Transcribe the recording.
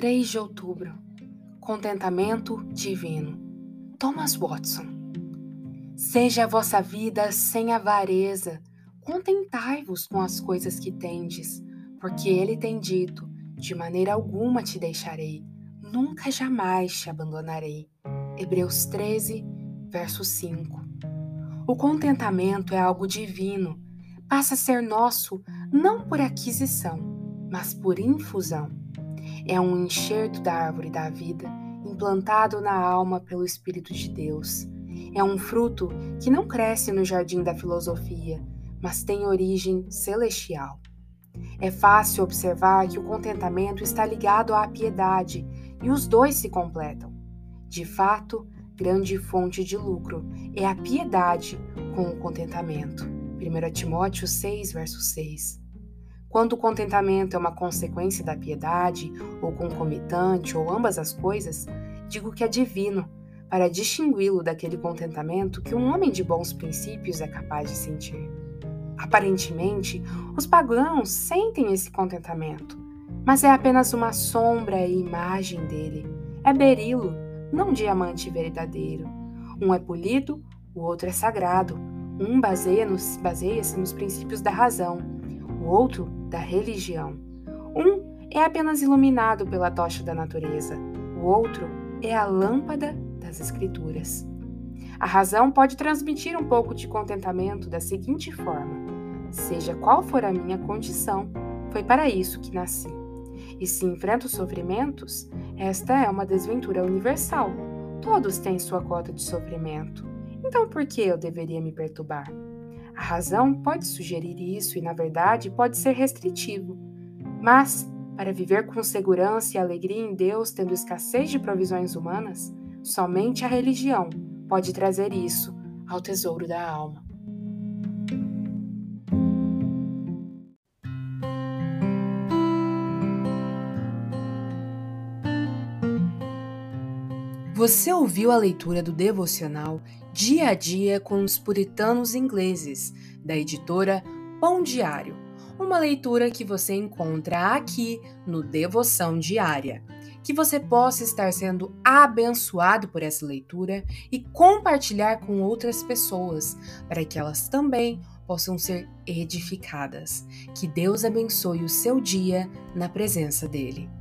3 de outubro. Contentamento divino. Thomas Watson. Seja a vossa vida sem avareza. Contentai-vos com as coisas que tendes, porque ele tem dito: de maneira alguma te deixarei, nunca jamais te abandonarei. Hebreus 13, verso 5. O contentamento é algo divino. Passa a ser nosso não por aquisição, mas por infusão. É um enxerto da árvore da vida, implantado na alma pelo Espírito de Deus. É um fruto que não cresce no jardim da filosofia, mas tem origem celestial. É fácil observar que o contentamento está ligado à piedade e os dois se completam. De fato, grande fonte de lucro é a piedade com o contentamento. 1 Timóteo 6, verso 6. Quando o contentamento é uma consequência da piedade, ou concomitante, ou ambas as coisas, digo que é divino, para distingui-lo daquele contentamento que um homem de bons princípios é capaz de sentir. Aparentemente, os pagãos sentem esse contentamento, mas é apenas uma sombra e imagem dele. É berilo, não diamante verdadeiro. Um é polido, o outro é sagrado. Um baseia-se nos princípios da razão, o outro da religião. Um é apenas iluminado pela tocha da natureza, o outro é a lâmpada das escrituras. A razão pode transmitir um pouco de contentamento da seguinte forma: seja qual for a minha condição, foi para isso que nasci. E se enfrento sofrimentos, esta é uma desventura universal. Todos têm sua cota de sofrimento. Então por que eu deveria me perturbar? A razão pode sugerir isso e, na verdade, pode ser restritivo. Mas, para viver com segurança e alegria em Deus, tendo escassez de provisões humanas, somente a religião pode trazer isso ao tesouro da alma. Você ouviu a leitura do devocional Dia a Dia com os Puritanos Ingleses, da editora Pão Diário, uma leitura que você encontra aqui no Devoção Diária. Que você possa estar sendo abençoado por essa leitura e compartilhar com outras pessoas, para que elas também possam ser edificadas. Que Deus abençoe o seu dia na presença dele.